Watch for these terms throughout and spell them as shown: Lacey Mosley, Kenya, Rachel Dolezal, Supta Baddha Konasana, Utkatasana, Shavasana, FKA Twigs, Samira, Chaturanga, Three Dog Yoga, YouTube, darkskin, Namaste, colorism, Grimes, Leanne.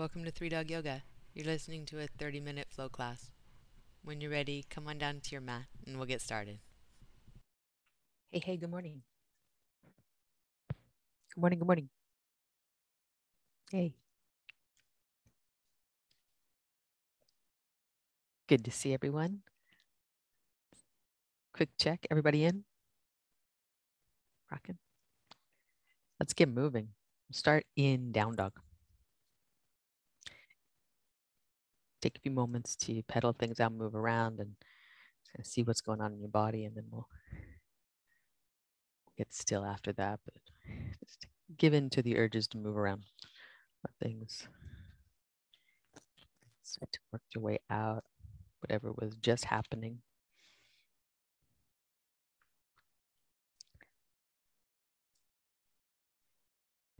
welcome to Three Dog Yoga. You're listening to a 30-minute flow class. When you're ready, come on down to your mat and we'll get started. Hey, good morning. Good morning. Hey. Good to see everyone. Quick check, everybody in? Rocking. Let's get moving. Start in down dog. Take a few moments to pedal things out, move around and see what's going on in your body, and then we'll get still after that, but just give in to the urges to move around. Let things start to work your way out, whatever was just happening.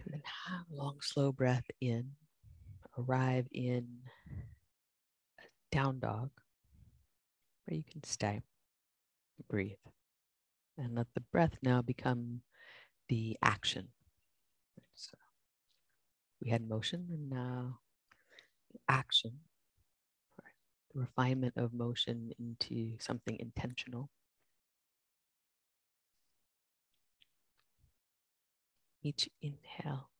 And then have a long, slow breath in. Arrive in a down dog where you can stay, breathe, and let the breath now become the action. So we had motion, and now the action, the refinement of motion into something intentional. Each inhale,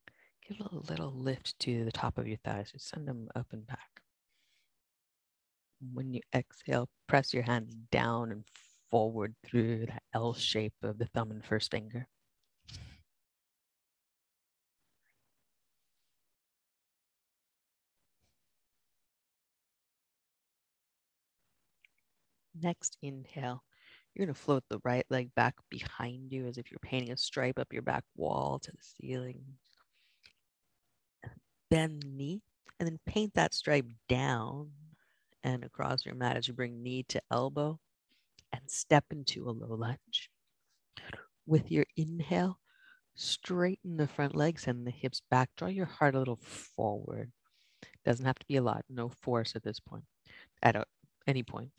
give a little lift to the top of your thighs. Just send them up and back. When you exhale, press your hands down and forward through the L shape of the thumb and first finger. Next inhale, you're going to float the right leg back behind you as if you're painting a stripe up your back wall to the ceiling. Bend the knee and then paint that stripe down and across your mat as you bring knee to elbow and step into a low lunge. With your inhale, straighten the front legs and the hips back. Draw your heart a little forward. Doesn't have to be a lot, no force at this point, any point.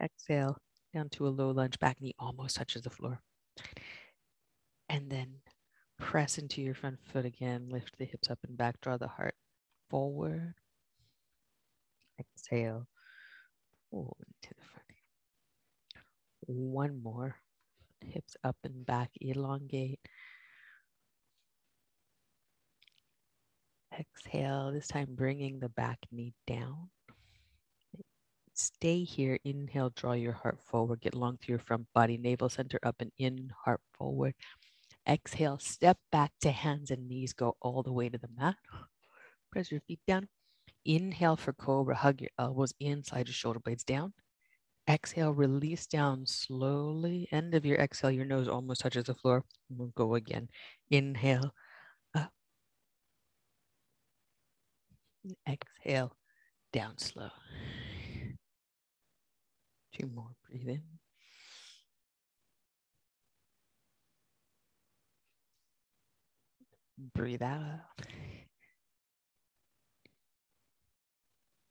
Exhale. Down to a low lunge, back knee almost touches the floor. And then press into your front foot again, lift the hips up and back, draw the heart forward. Exhale, pull into the front. One more, hips up and back, elongate. Exhale, this time bringing the back knee down. Stay here. Inhale, draw your heart forward. Get long through your front body, navel center up and in, heart forward. Exhale, step back to hands and knees. Go all the way to the mat. Press your feet down. Inhale for cobra. Hug your elbows in, slide your shoulder blades down. Exhale, release down slowly. End of your exhale, your nose almost touches the floor. We'll go again. Inhale, up. Exhale, down slow. Two more, breathe in. Breathe out.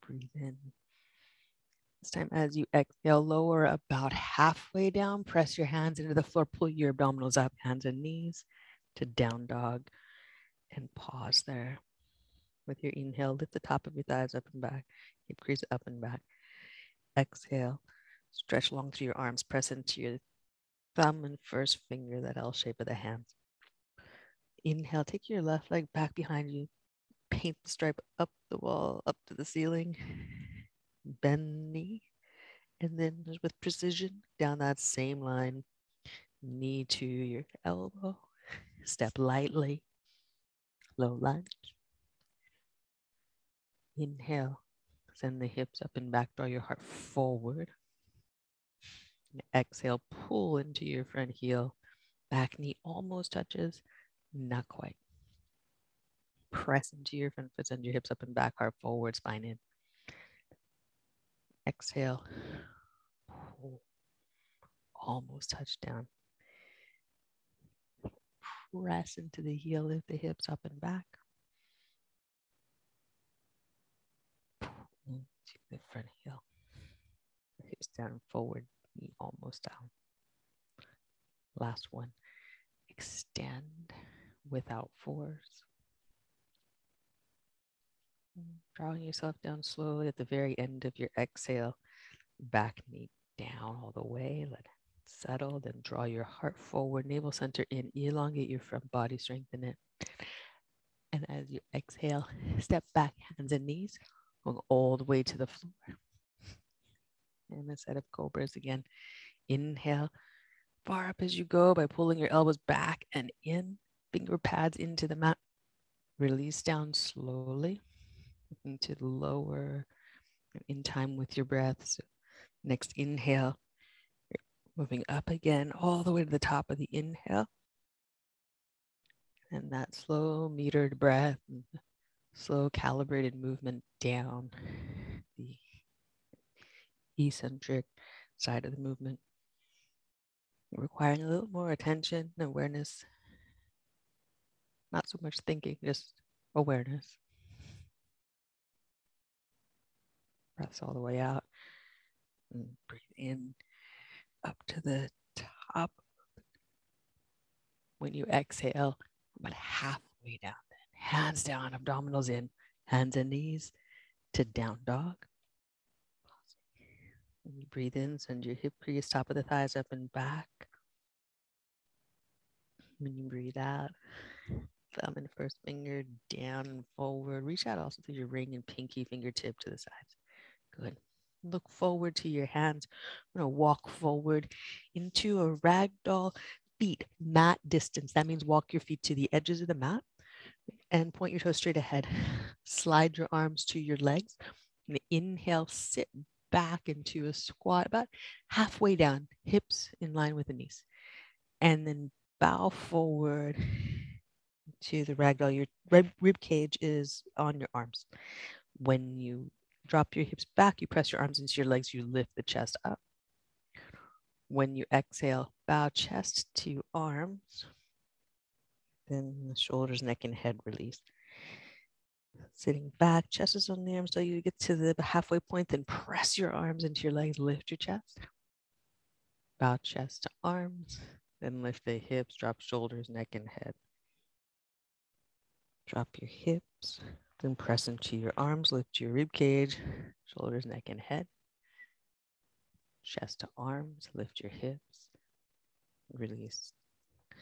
Breathe in. This time as you exhale, lower about halfway down. Press your hands into the floor. Pull your abdominals up, hands and knees to down dog. And pause there. With your inhale, lift the top of your thighs up and back. Hip crease up and back. Exhale. Stretch long through your arms, press into your thumb and first finger, that L shape of the hand. Inhale, take your left leg back behind you, paint the stripe up the wall, up to the ceiling, bend knee, and then with precision, down that same line, knee to your elbow, step lightly, low lunge. Inhale, send the hips up and back, draw your heart forward. Exhale, pull into your front heel. Back knee almost touches, not quite. Press into your front foot, send your hips up and back, heart forward, spine in. Exhale, pull, almost touch down. Press into the heel, lift the hips up and back. Pull to the front heel, hips down, forward. Knee almost down. Last one. Extend without force. drawing yourself down slowly. At the very end of your exhale, back knee down all the way. Let it settle. Then draw your heart forward, navel center in. Elongate your front body, strengthen it. And as you exhale, step back, hands and knees, going all the way to the floor. And a set of cobras again. Inhale, far up as you go by pulling your elbows back and in, finger pads into the mat. Release down slowly into the lower, in time with your breath. So next inhale, moving up again, all the way to the top of the inhale. And that slow metered breath, slow calibrated movement down the eccentric side of the movement, requiring a little more attention and awareness. Not so much thinking, just awareness. Breaths all the way out. And breathe in up to the top. When you exhale, about halfway down, then hands down, abdominals in, hands and knees to down dog. When you breathe in, send your hip crease, top of the thighs up and back. When you breathe out, thumb and first finger down and forward. Reach out also through your ring and pinky fingertip to the sides. Good. Look forward to your hands. I'm going to walk forward into a ragdoll, feet mat distance. That means walk your feet to the edges of the mat and point your toes straight ahead. Slide your arms to your legs. Inhale, sit back into a squat about halfway down, hips in line with the knees. And then bow forward to the ragdoll. Your rib cage is on your arms. When you drop your hips back, you press your arms into your legs, you lift the chest up. When you exhale, bow chest to arms, then the shoulders, neck, and head release. Sitting back, chest is on the arms until you get to the halfway point, then press your arms into your legs, lift your chest. Bow chest to arms, then lift the hips, drop shoulders, neck, and head. Drop your hips, then press into your arms, lift your rib cage, shoulders, neck, and head. Chest to arms, lift your hips, release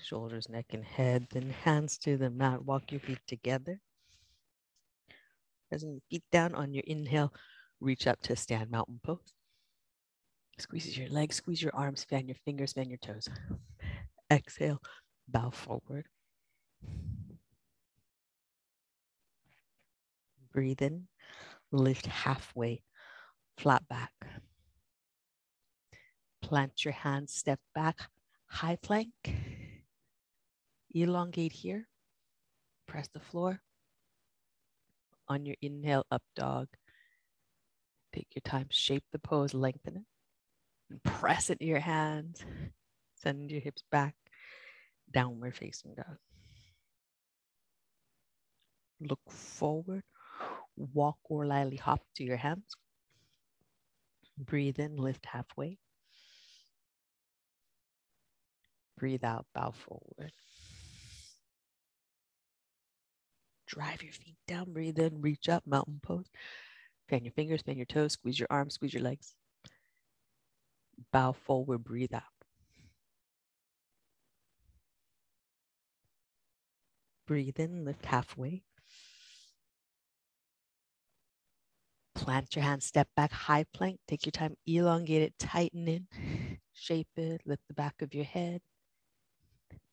shoulders, neck, and head. Then hands to the mat, walk your feet together. Pressing your feet down on your inhale, reach up to stand mountain pose. Squeeze your legs, squeeze your arms, fan your fingers, fan your toes. Exhale, bow forward. Breathe in, lift halfway, flat back. Plant your hands, step back, high plank. Elongate here, press the floor. On your inhale, up dog. Take your time, shape the pose, lengthen it. And press into your hands, send your hips back, downward facing dog. Look forward. Walk or lightly hop to your hands. Breathe in, lift halfway. Breathe out, bow forward. Drive your feet down, breathe in, reach up, mountain pose. Fan your fingers, fan your toes, squeeze your arms, squeeze your legs. Bow forward, breathe out. Breathe in, lift halfway. Plant your hands, step back, high plank. Take your time, elongate it, tighten it, shape it, lift the back of your head.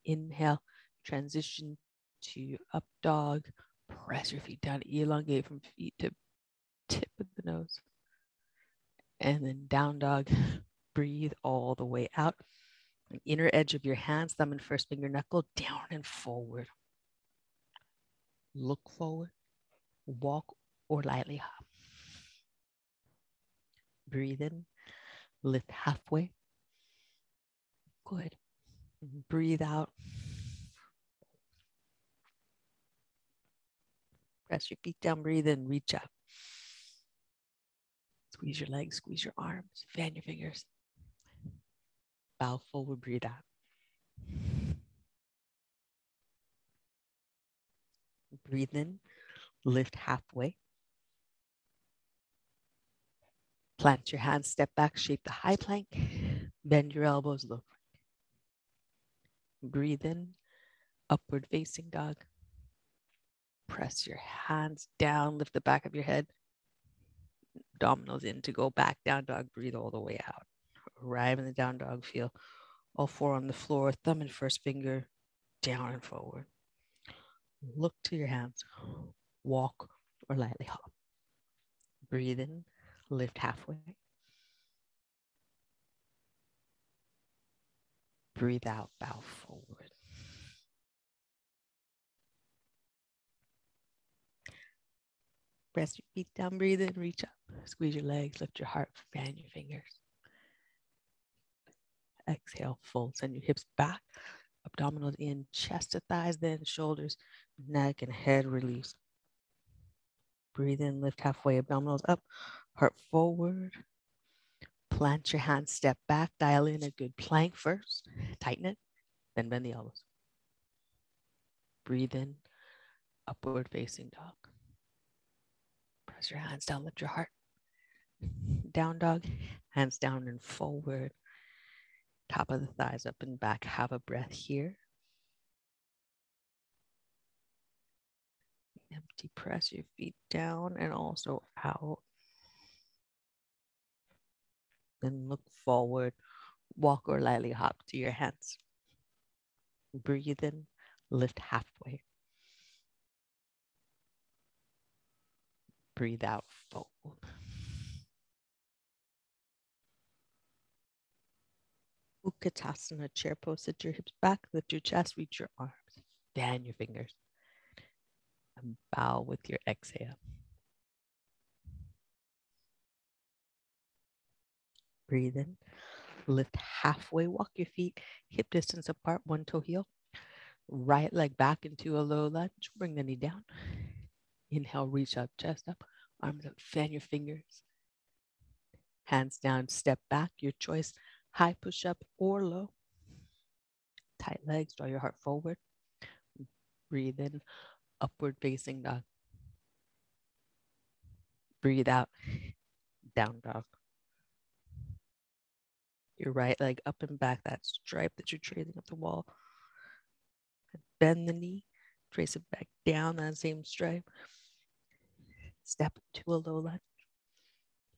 Inhale, transition to up dog. Press your feet down, elongate from feet to tip of the nose. And then down dog, breathe all the way out. An inner edge of your hands, thumb and first finger knuckle, down and forward. Look forward, walk or lightly hop. Breathe in, lift halfway. Good. Breathe out. Press your feet down, breathe in, reach up. Squeeze your legs, squeeze your arms, fan your fingers. Bow forward, breathe out. Breathe in, lift halfway. Plant your hands, step back, shape the high plank. Bend your elbows, low plank. Breathe in, upward facing dog. Press your hands down, lift the back of your head. Abdominals in to go back, down dog, breathe all the way out. Arrive in the down dog, feel all four on the floor, thumb and first finger, down and forward. Look to your hands, walk or lightly hop. Breathe in, lift halfway. Breathe out, bow forward. Press your feet down, breathe in, reach up. Squeeze your legs, lift your heart, fan your fingers. Exhale, fold, send your hips back. Abdominals in, chest to thighs, then shoulders, neck and head release. Breathe in, lift halfway, abdominals up, heart forward. Plant your hands, step back, dial in a good plank first. Tighten it, then bend the elbows. Breathe in, upward facing dog. Press your hands down, lift your heart. Down dog, hands down and forward. Top of the thighs up and back. Have a breath here. Empty, press your feet down and also out. Then look forward. Walk or lightly hop to your hands. Breathe in. Lift halfway. Breathe out. Fold. Utkatasana, chair pose, sit your hips back, lift your chest, reach your arms, fan your fingers, and bow with your exhale. Breathe in, lift halfway, walk your feet hip distance apart, one toe heel, right leg back into a low lunge, bring the knee down, inhale, reach up, chest up, arms up, fan your fingers, hands down, step back, your choice. High push-up or low. Tight legs, draw your heart forward. Breathe in, upward facing dog. Breathe out, down dog. Your right leg up and back, that stripe that you're trailing up the wall. Bend the knee, trace it back down, that same stripe. Step to a low lunge.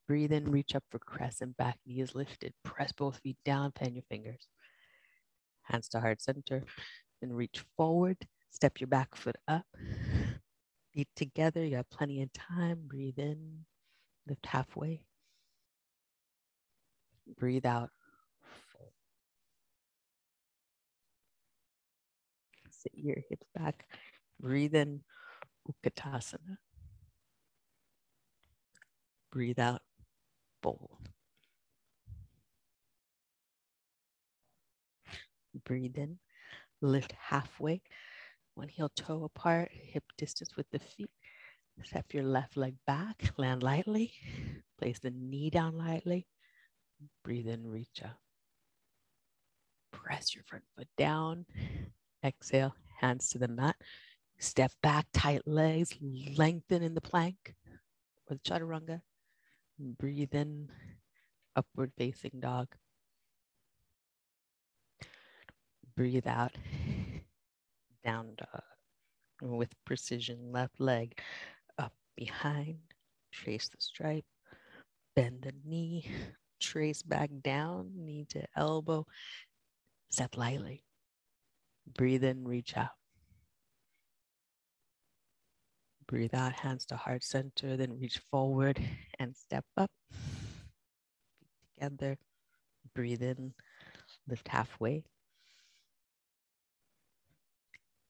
Breathe in, reach up for crescent, back knee is lifted. Press both feet down, fan your fingers. Hands to heart center, then reach forward. Step your back foot up. Feet together, you got plenty of time. Breathe in, lift halfway. Breathe out. Fold. Sit your hips back. Breathe in, Utkatasana. Breathe out. Fold. Breathe in, lift halfway, one heel toe apart, hip distance with the feet, step your left leg back, land lightly, place the knee down lightly, breathe in, reach up, press your front foot down, exhale, hands to the mat, step back, tight legs, lengthen in the plank or the chaturanga. Breathe in, upward facing dog. Breathe out, down dog. With precision, left leg up behind, trace the stripe, bend the knee, trace back down, knee to elbow, step lightly. Breathe in, reach out. Breathe out, hands to heart center, then reach forward and step up. Feet together, breathe in, lift halfway.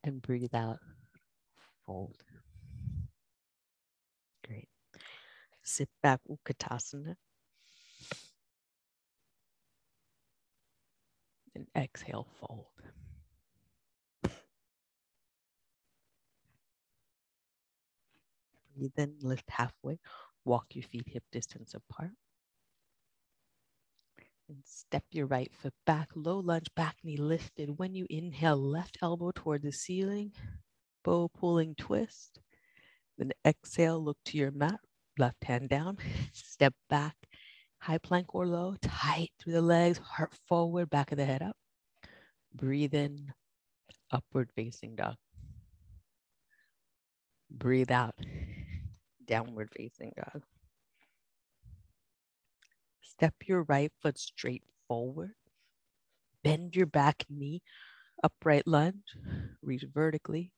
And breathe out, fold. Great. Sit back, Utkatasana. And exhale, fold. Breathe in, lift halfway, walk your feet hip distance apart. And step your right foot back, low lunge, back knee lifted. When you inhale, left elbow toward the ceiling, bow pulling twist. Then exhale, look to your mat, left hand down, step back, high plank or low, tight through the legs, heart forward, back of the head up. Breathe in, upward facing dog. Breathe out, downward facing dog. Step your right foot straight forward. Bend your back knee, upright lunge, reach vertically.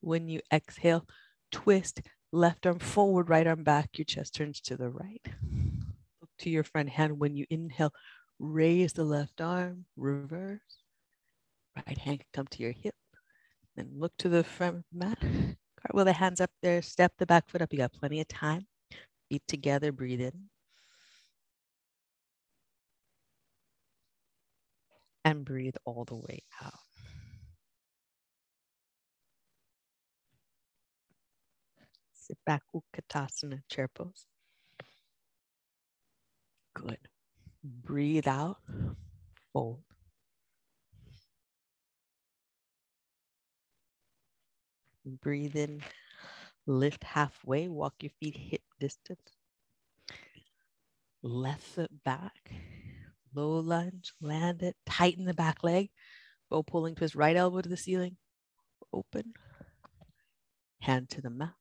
When you exhale, twist, left arm forward, right arm back, your chest turns to the right. Look to your front hand. When you inhale, raise the left arm, reverse. Right hand can come to your hip. Then look to the front mat. Cartwheel the hands up there, step the back foot up. You got plenty of time. Feet together, breathe in. And breathe all the way out. Sit back, Utkatasana, chair pose. Good. Breathe out, fold. Breathe in, lift halfway, walk your feet hip distance. Left foot back. Low lunge, land it, tighten the back leg, bow pulling twist, right elbow to the ceiling, open, hand to the mat,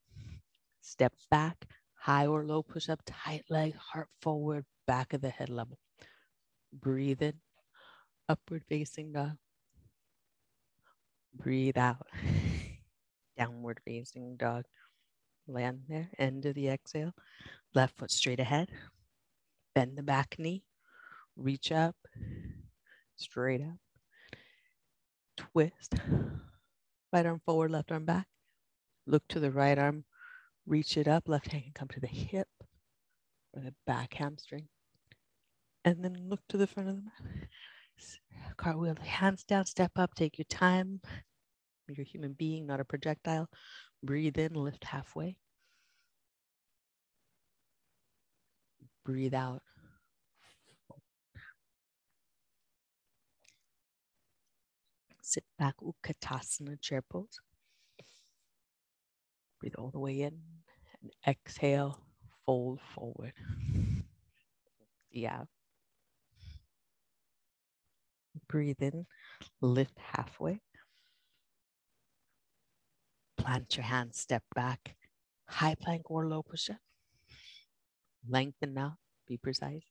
step back, high or low push up, tight leg, heart forward, back of the head level. Breathe in, upward facing dog. Breathe out, downward facing dog. Land there, end of the exhale, left foot straight ahead, bend the back knee. Reach up, straight up, twist, right arm forward, left arm back, look to the right arm, reach it up, left hand can come to the hip or the back hamstring, and then look to the front of the mat. Cartwheel the hands down, step up, take your time. You're a human being, not a projectile. Breathe in, lift halfway. Breathe out. Sit back, Utkatasana, chair pose. Breathe all the way in and exhale, fold forward. Yeah. Breathe in, lift halfway. Plant your hands, step back, high plank or low push up. Lengthen out, be precise.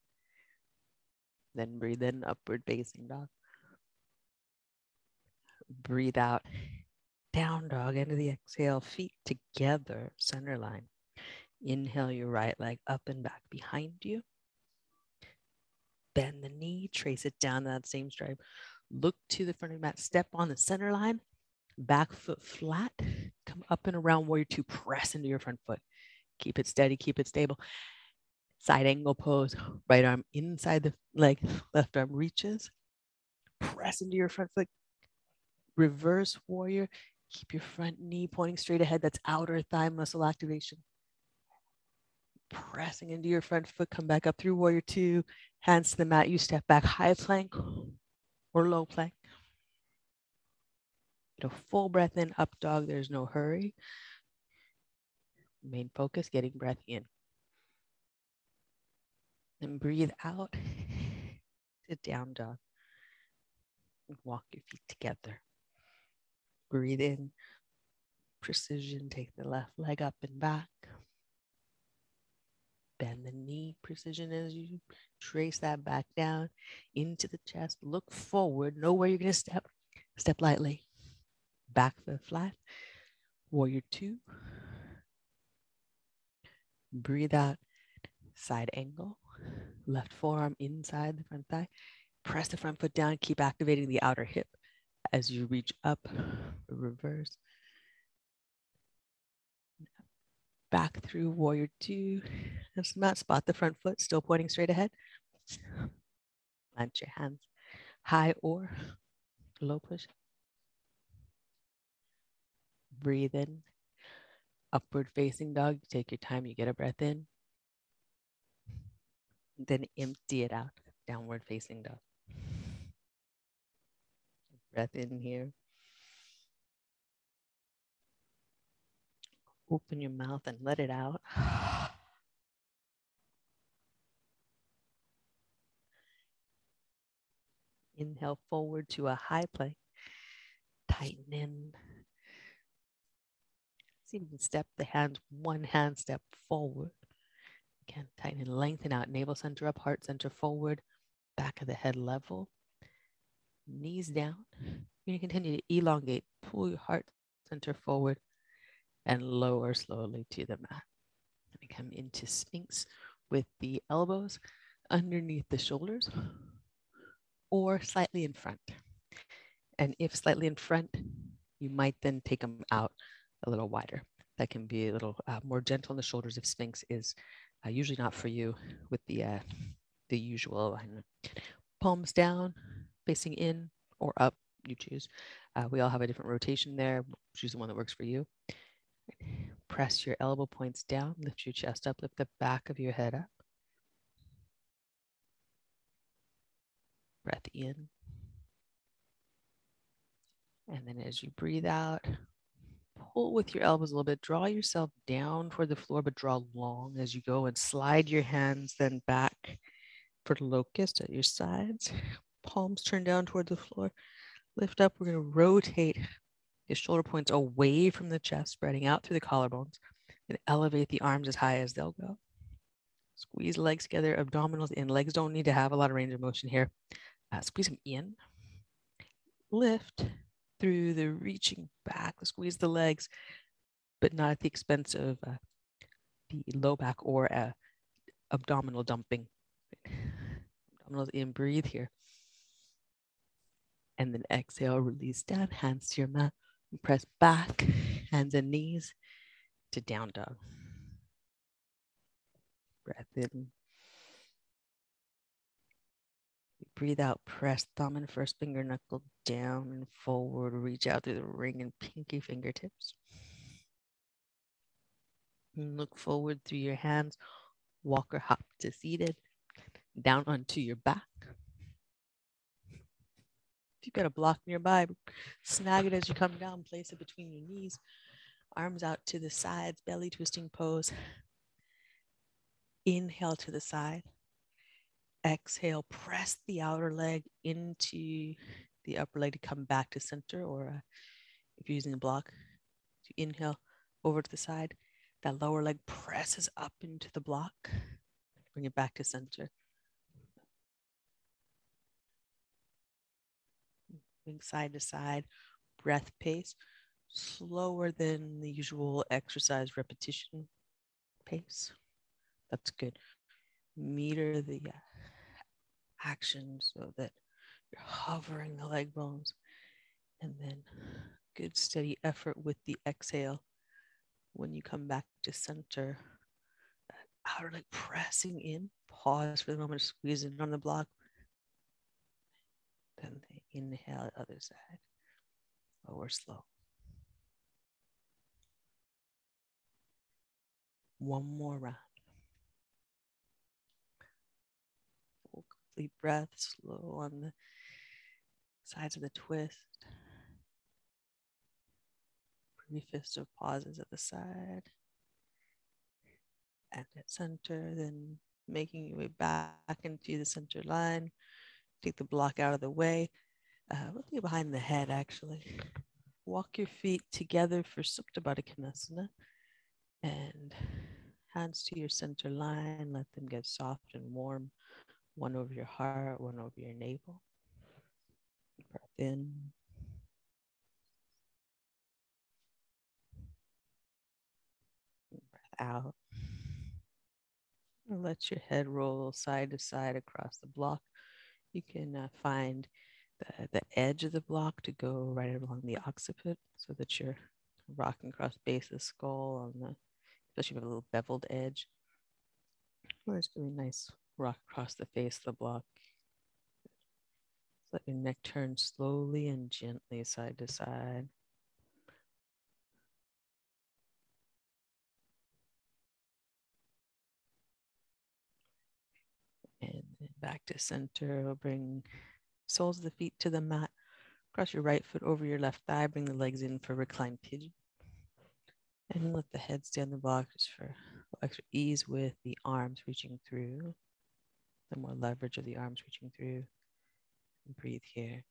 Then breathe in, upward facing dog. Breathe out, down dog, end of the exhale, feet together, center line. Inhale your right leg up and back behind you. Bend the knee, trace it down that same stripe. Look to the front of the mat, step on the center line, back foot flat, come up and around warrior two, press into your front foot. Keep it steady, keep it stable. Side angle pose, right arm inside the leg, left arm reaches. Press into your front foot. Reverse warrior, keep your front knee pointing straight ahead. That's outer thigh muscle activation. Pressing into your front foot, come back up through warrior two, hands to the mat. You step back, high plank or low plank. Get a full breath in, up dog. There's no hurry. Main focus, getting breath in. Then breathe out to down dog. Walk your feet together. Breathe in, precision, take the left leg up and back. Bend the knee, precision as you trace that back down into the chest. Look forward, know where you're going to step. Step lightly. Back foot flat. Warrior two. Breathe out, side angle. Left forearm inside the front thigh. Press the front foot down, keep activating the outer hip as you reach up, reverse. Back through warrior two. That's not spot the front foot, still pointing straight ahead. Plant your hands, high or low push. Breathe in, upward facing dog. Take your time, you get a breath in. Then empty it out, downward facing dog. Breath in here. Open your mouth and let it out. Inhale forward to a high plank. Tighten in. See if you can step the hands, one hand step forward. Again, tighten and lengthen out. Navel center up, heart center forward, back of the head level. Knees down. You're going to continue to elongate. Pull your heart center forward and lower slowly to the mat. And we come into Sphinx with the elbows underneath the shoulders or slightly in front. And if slightly in front, you might then take them out a little wider. That can be a little more gentle on the shoulders if Sphinx is usually not for you with the usual alignment. Palms down, facing in or up, you choose. We all have a different rotation there. Choose the one that works for you. Press your elbow points down, lift your chest up, lift the back of your head up. Breath in. And then as you breathe out, pull with your elbows a little bit, draw yourself down toward the floor, but draw long as you go and slide your hands then back for the locust at your sides. Palms turn down toward the floor. Lift up. We're going to rotate the shoulder points away from the chest, spreading out through the collarbones, and elevate the arms as high as they'll go. Squeeze legs together, abdominals in. Legs don't need to have a lot of range of motion here. Squeeze them in. Lift through the reaching back. Squeeze the legs, but not at the expense of the low back or abdominal dumping. Abdominals in. Breathe here. And then exhale, release down, hands to your mat, and press back, hands and knees to down dog. Breath in. Breathe out, press thumb and first finger knuckle down and forward, reach out through the ring and pinky fingertips. And look forward through your hands, walk or hop to seated, down onto your back. If you've got a block nearby, snag it as you come down, place it between your knees, arms out to the sides, belly twisting pose. Inhale to the side. Exhale, press the outer leg into the upper leg to come back to center, or if you're using a block, to inhale over to the side. That lower leg presses up into the block, bring it back to center. Side to side, breath pace, slower than the usual exercise repetition pace. That's good. Meter the action so that you're hovering the leg bones, and then good steady effort with the exhale. When you come back to center, outer leg pressing in, pause for the moment, squeeze in on the block. Then the inhale, other side, lower slow. One more round. Full complete breath, slow on the sides of the twist. Briefest of pauses at the side. And at center, then making your way back into the center line. Take the block out of the way. Look behind the head, actually. Walk your feet together for Supta Baddha Konasana. And hands to your center line. Let them get soft and warm. One over your heart, one over your navel. Breath in. Breath out. And let your head roll side to side across the block. You can find the edge of the block to go right along the occiput so that you're rocking across base of the skull, on the, especially with a little beveled edge. Or it's really nice rock across the face of the block. Let your neck turn slowly and gently side to side. Back to center. We'll bring soles of the feet to the mat. Cross your right foot over your left thigh. Bring the legs in for reclined pigeon. And let the head stay on the block just for extra ease with the arms reaching through. The more leverage of the arms reaching through. Breathe here.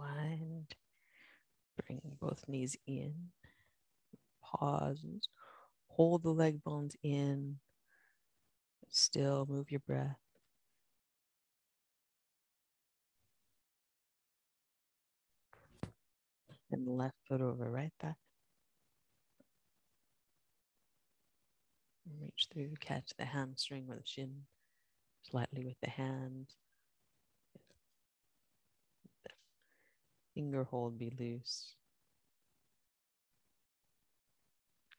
Unwind, bring both knees in, pause, hold the leg bones in, still move your breath. And left foot over right thigh. Reach through, catch the hamstring or the shin, slightly with the hand. Finger hold be loose.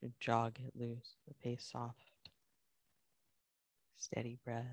Your jaw get loose, the pace soft. Steady breath.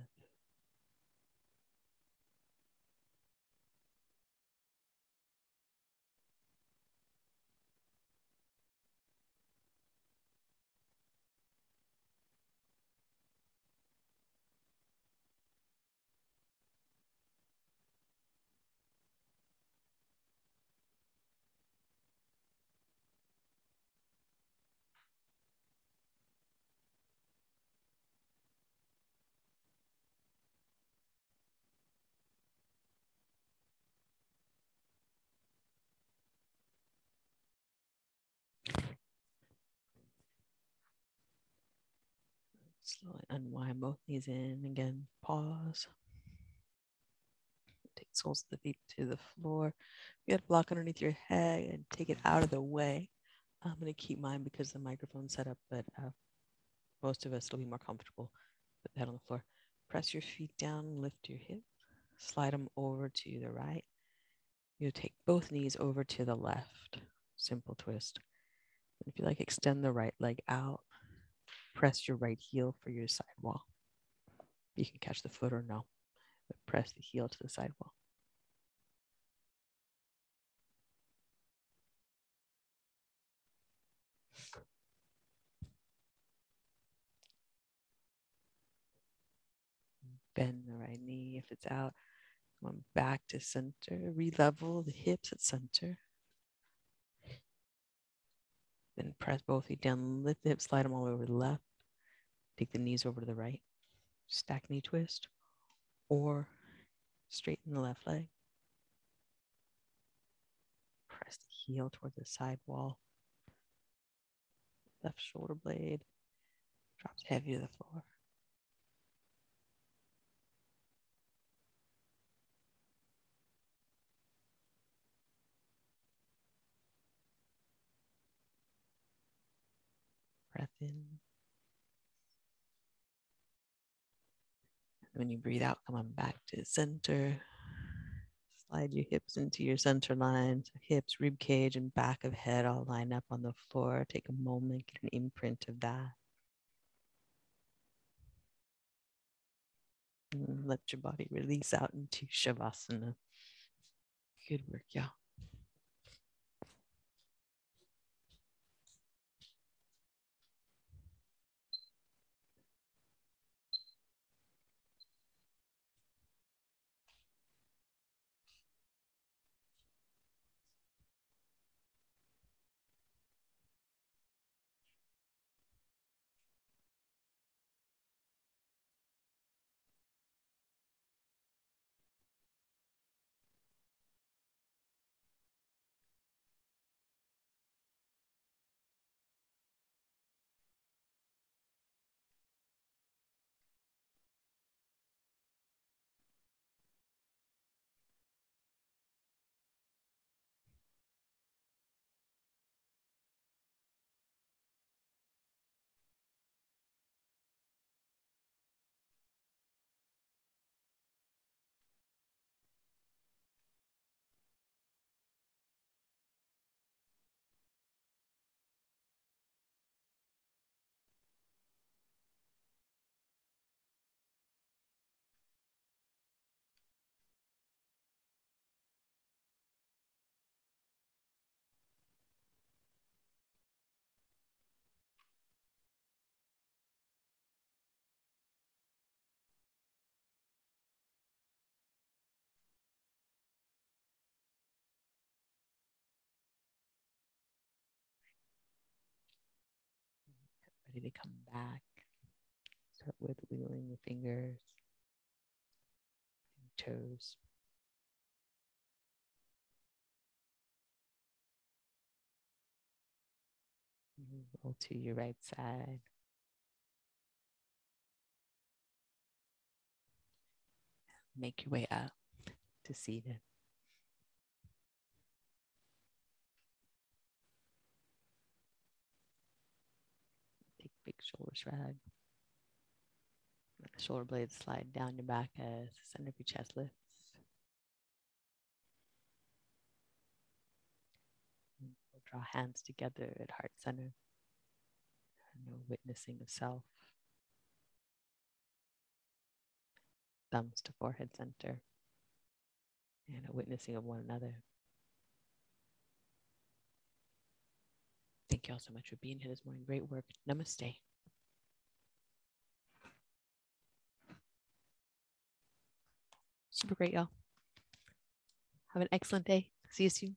Slowly unwind both knees in. Again, pause. Take soles of the feet to the floor. You got a block underneath your head and take it out of the way. I'm going to keep mine because the microphone's set up, but most of us will be more comfortable. Put the head on the floor. Press your feet down, lift your hips, slide them over to the right. You'll take both knees over to the left. Simple twist. And if you like, extend the right leg out. Press your right heel for your sidewall. You can catch the foot or no, but press the heel to the sidewall. Bend the right knee if it's out. Come back to center. Re-level the hips at center. Then press both feet down, lift the hips, slide them all over the left. Take the knees over to the right. Stack knee twist or straighten the left leg. Press the heel toward the sidewall. Left shoulder blade drops heavy to the floor. Breath in. And when you breathe out, come on back to center. Slide your hips into your center line. So hips, rib cage, and back of head all line up on the floor. Take a moment, get an imprint of that. And let your body release out into Shavasana. Good work, y'all. ready to come back. Start with wiggling the fingers and toes. Roll to your right side. Make your way up to seated. Take a big shoulder shrug. Let the shoulder blades slide down your back as the center of your chest lifts. And we'll draw hands together at heart center. No witnessing of self. Thumbs to forehead center, and a witnessing of one another. Thank you all so much for being here this morning. Great work. Namaste. Super great, y'all. Have an excellent day. See you soon.